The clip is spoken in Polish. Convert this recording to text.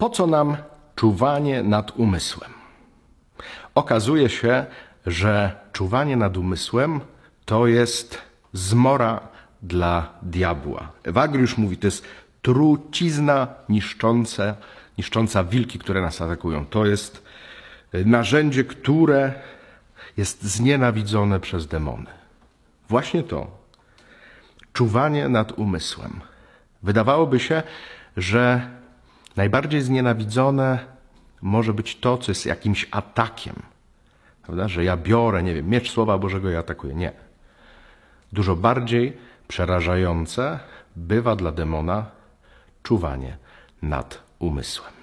Po co nam czuwanie nad umysłem? Okazuje się, że czuwanie nad umysłem to jest zmora dla diabła. Ewagriusz mówi, to jest trucizna niszcząca wilki, które nas atakują. To jest narzędzie, które jest znienawidzone przez demony. Właśnie to. Czuwanie nad umysłem. Wydawałoby się, że najbardziej znienawidzone może być to, co jest jakimś atakiem. Prawda? Że ja biorę, nie wiem, miecz Słowa Bożego i atakuję. Nie. Dużo bardziej przerażające bywa dla demona czuwanie nad umysłem.